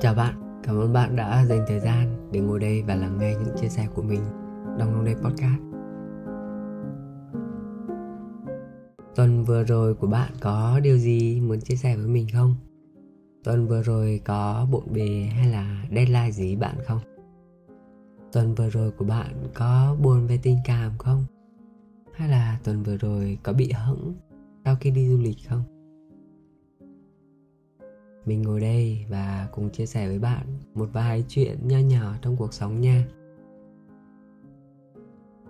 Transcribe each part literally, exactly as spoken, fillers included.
Chào bạn, cảm ơn bạn đã dành thời gian để ngồi đây và lắng nghe những chia sẻ của mình trong Dong Podcast. Tuần vừa rồi của bạn có điều gì muốn chia sẻ với mình không? Tuần vừa rồi có bộn bề hay là deadline gì bạn không? Tuần vừa rồi của bạn có buồn về tình cảm không? Hay là tuần vừa rồi có bị hững sau khi đi du lịch không? Mình ngồi đây và cùng chia sẻ với bạn một vài chuyện nho nhỏ trong cuộc sống nha.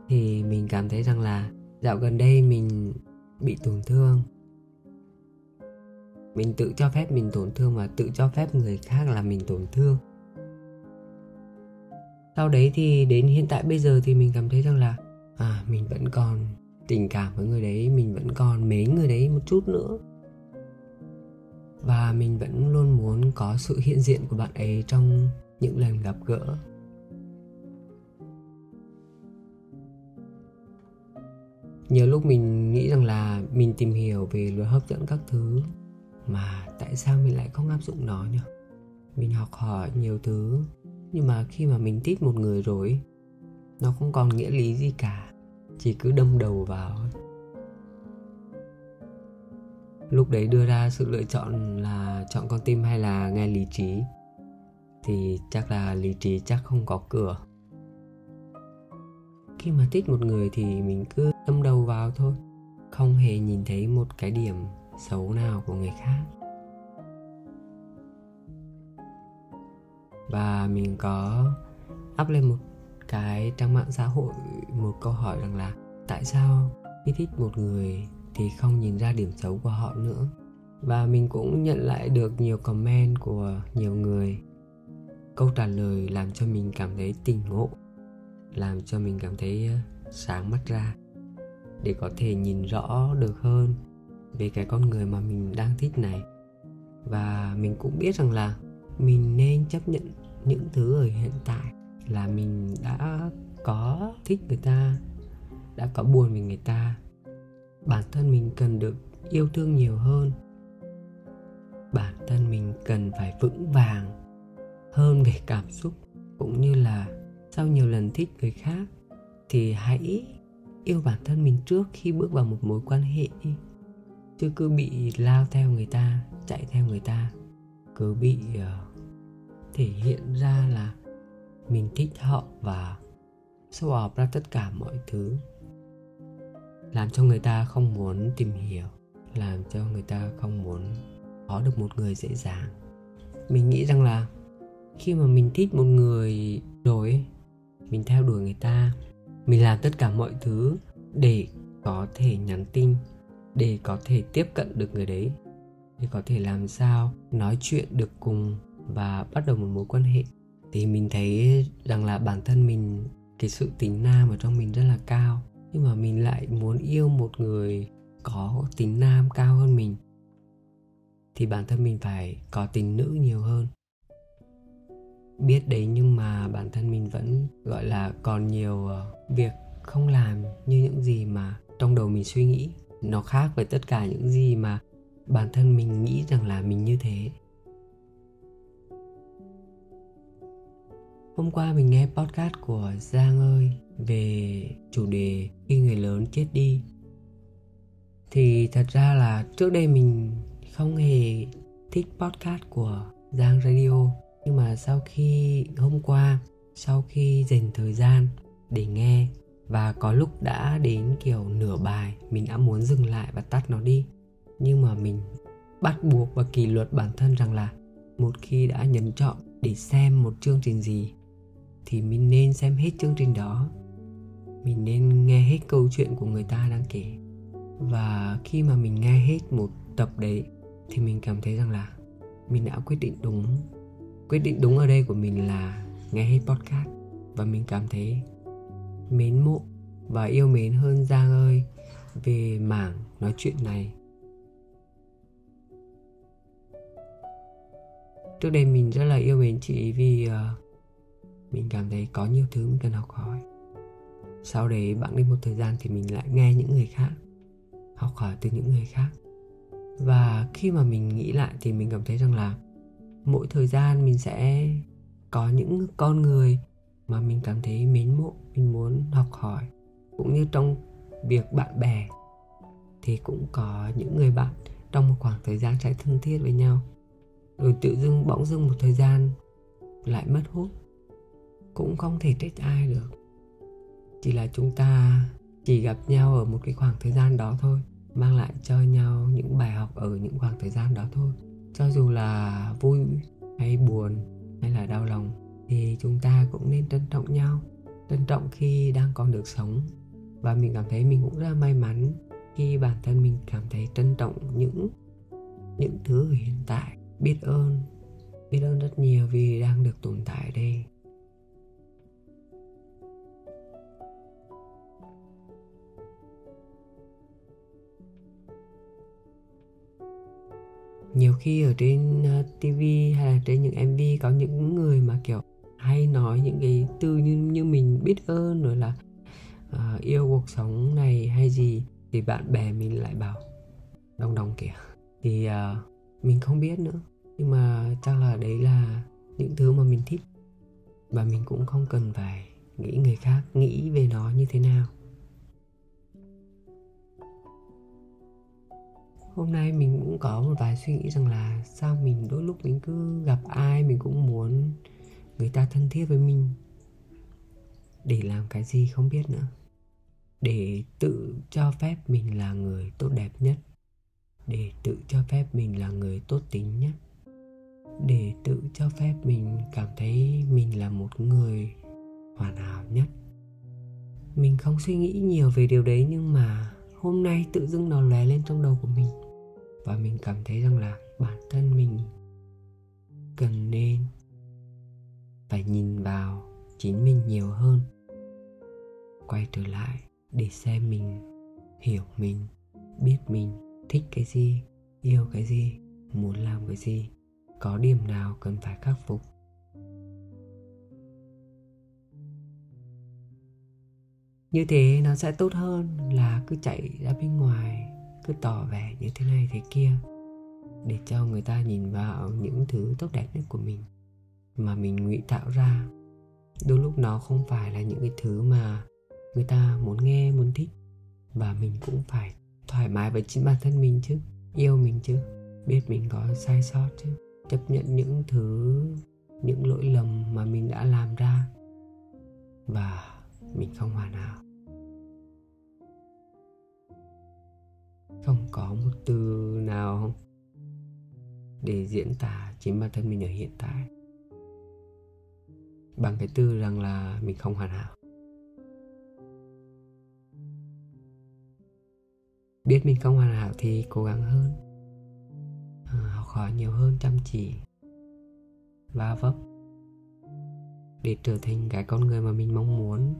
Thì mình cảm thấy rằng là dạo gần đây mình bị tổn thương. Mình tự cho phép mình tổn thương và tự cho phép người khác là mình tổn thương. Sau đấy thì đến hiện tại bây giờ thì mình cảm thấy rằng là à, mình vẫn còn tình cảm với người đấy, mình vẫn còn mến người đấy một chút nữa. Và mình vẫn luôn muốn có sự hiện diện của bạn ấy trong những lần gặp gỡ. Nhiều lúc mình nghĩ rằng là mình tìm hiểu về luật hấp dẫn các thứ, mà tại sao mình lại không áp dụng nó nhỉ? Mình học hỏi nhiều thứ, nhưng mà khi mà mình thích một người rồi, nó không còn nghĩa lý gì cả, chỉ cứ đâm đầu vào. Lúc đấy đưa ra sự lựa chọn là chọn con tim hay là nghe lý trí, thì chắc là lý trí chắc không có cửa. Khi mà thích một người thì mình cứ đâm đầu vào thôi, không hề nhìn thấy một cái điểm xấu nào của người khác. Và mình có up lên một cái trang mạng xã hội một câu hỏi rằng là tại sao khi thích một người thì không nhìn ra điểm xấu của họ nữa. Và mình cũng nhận lại được nhiều comment của nhiều người. Câu trả lời làm cho mình cảm thấy tỉnh ngộ, làm cho mình cảm thấy sáng mắt ra, để có thể nhìn rõ được hơn về cái con người mà mình đang thích này. Và mình cũng biết rằng là mình nên chấp nhận những thứ ở hiện tại, là mình đã có thích người ta, đã có buồn về người ta. Bản thân mình cần được yêu thương nhiều hơn. Bản thân mình cần phải vững vàng hơn về cảm xúc, cũng như là sau nhiều lần thích người khác thì hãy yêu bản thân mình trước khi bước vào một mối quan hệ. Chứ cứ bị lao theo người ta, chạy theo người ta, cứ bị uh, thể hiện ra là mình thích họ và show off ra tất cả mọi thứ, làm cho người ta không muốn tìm hiểu, làm cho người ta không muốn có được một người dễ dàng. Mình nghĩ rằng là khi mà mình thích một người rồi ấy, mình theo đuổi người ta, mình làm tất cả mọi thứ để có thể nhắn tin, để có thể tiếp cận được người đấy, để có thể làm sao nói chuyện được cùng và bắt đầu một mối quan hệ. Thì mình thấy rằng là bản thân mình, cái sự tính nam ở trong mình rất là cao, nhưng mà mình lại muốn yêu một người có tính nam cao hơn mình, thì bản thân mình phải có tính nữ nhiều hơn. Biết đấy, nhưng mà bản thân mình vẫn gọi là còn nhiều việc không làm như những gì mà trong đầu mình suy nghĩ. Nó khác với tất cả những gì mà bản thân mình nghĩ rằng là mình như thế. Hôm qua mình nghe podcast của Giang ơi về chủ đề khi người lớn chết đi. Thì thật ra là trước đây mình không hề thích podcast của Giang Radio. Nhưng mà sau khi hôm qua, sau khi dành thời gian để nghe, và có lúc đã đến kiểu nửa bài mình đã muốn dừng lại và tắt nó đi. Nhưng mà mình bắt buộc và kỷ luật bản thân rằng là một khi đã nhấn chọn để xem một chương trình gì thì mình nên xem hết chương trình đó, mình nên nghe hết câu chuyện của người ta đang kể. Và khi mà mình nghe hết một tập đấy thì mình cảm thấy rằng là mình đã quyết định đúng. Quyết định đúng ở đây của mình là nghe hết podcast. Và mình cảm thấy mến mộ và yêu mến hơn Giang ơi về mảng nói chuyện này. Trước đây mình rất là yêu mến chị vì uh, mình cảm thấy có nhiều thứ mình cần học hỏi. Sau đấy bạn đi một thời gian thì mình lại nghe những người khác, học hỏi từ những người khác. Và khi mà mình nghĩ lại thì mình cảm thấy rằng là mỗi thời gian mình sẽ có những con người mà mình cảm thấy mến mộ, mình muốn học hỏi. Cũng như trong việc bạn bè thì cũng có những người bạn trong một khoảng thời gian sẽ thân thiết với nhau, rồi tự dưng bỗng dưng một thời gian lại mất hút. Cũng không thể trách ai được, chỉ là chúng ta chỉ gặp nhau ở một cái khoảng thời gian đó thôi, mang lại cho nhau những bài học ở những khoảng thời gian đó thôi. Cho dù là vui hay buồn hay là đau lòng thì chúng ta cũng nên trân trọng nhau, trân trọng khi đang còn được sống. Và mình cảm thấy mình cũng rất may mắn khi bản thân mình cảm thấy trân trọng những những thứ hiện tại, biết ơn, biết ơn rất nhiều vì đang được tồn tại ở đây. Nhiều khi ở trên ti vi hay là trên những em vê có những người mà kiểu hay nói những cái từ như, như mình biết ơn, rồi là uh, yêu cuộc sống này hay gì, thì bạn bè mình lại bảo đồng đồng kìa. Thì uh, mình không biết nữa, nhưng mà chắc là đấy là những thứ mà mình thích, và mình cũng không cần phải nghĩ người khác nghĩ về nó như thế nào. Hôm nay mình cũng có một vài suy nghĩ rằng là sao mình đôi lúc mình cứ gặp ai mình cũng muốn người ta thân thiết với mình. Để làm cái gì không biết nữa. Để tự cho phép mình là người tốt đẹp nhất. Để tự cho phép mình là người tốt tính nhất. Để tự cho phép mình cảm thấy mình là một người hoàn hảo nhất. Mình không suy nghĩ nhiều về điều đấy, nhưng mà hôm nay tự dưng nó lóe lên trong đầu của mình. Và mình cảm thấy rằng là bản thân mình cần nên phải nhìn vào chính mình nhiều hơn. Quay trở lại để xem mình, hiểu mình, biết mình thích cái gì, yêu cái gì, muốn làm cái gì, có điểm nào cần phải khắc phục. Như thế nó sẽ tốt hơn là cứ chạy ra bên ngoài, cứ tỏ vẻ như thế này thế kia để cho người ta nhìn vào những thứ tốt đẹp nhất của mình mà mình ngụy tạo ra. Đôi lúc nó không phải là những cái thứ mà người ta muốn nghe, muốn thích. Và mình cũng phải thoải mái với chính bản thân mình chứ, yêu mình chứ, biết mình có sai sót chứ, chấp nhận những thứ, những lỗi lầm mà mình đã làm ra. Và mình không hoàn hảo. Không có một từ nào để diễn tả chính bản thân mình ở hiện tại bằng cái từ rằng là mình không hoàn hảo. Biết mình không hoàn hảo thì cố gắng hơn, học hỏi nhiều hơn, chăm chỉ, va vấp để trở thành cái con người mà mình mong muốn.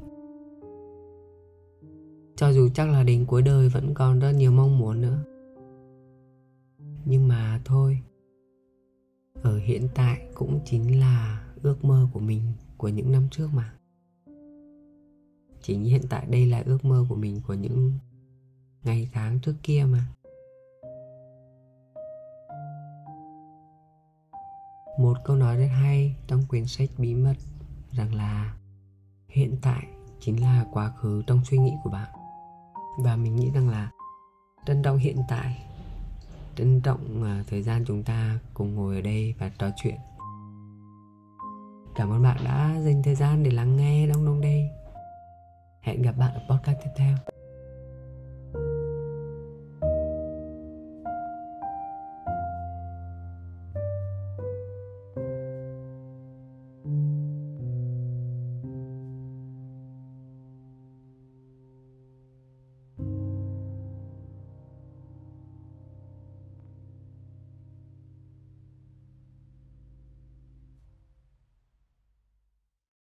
Cho dù chắc là đến cuối đời vẫn còn rất nhiều mong muốn nữa, nhưng mà thôi, ở hiện tại cũng chính là ước mơ của mình của những năm trước mà. Chính hiện tại đây là ước mơ của mình của những ngày tháng trước kia mà. Một câu nói rất hay trong quyển sách Bí Mật rằng là hiện tại chính là quá khứ trong suy nghĩ của bạn. Và mình nghĩ rằng là trân trọng hiện tại, trân trọng thời gian chúng ta cùng ngồi ở đây và trò chuyện. Cảm ơn bạn đã dành thời gian để lắng nghe Dong Dong đây. Hẹn gặp bạn ở podcast tiếp theo.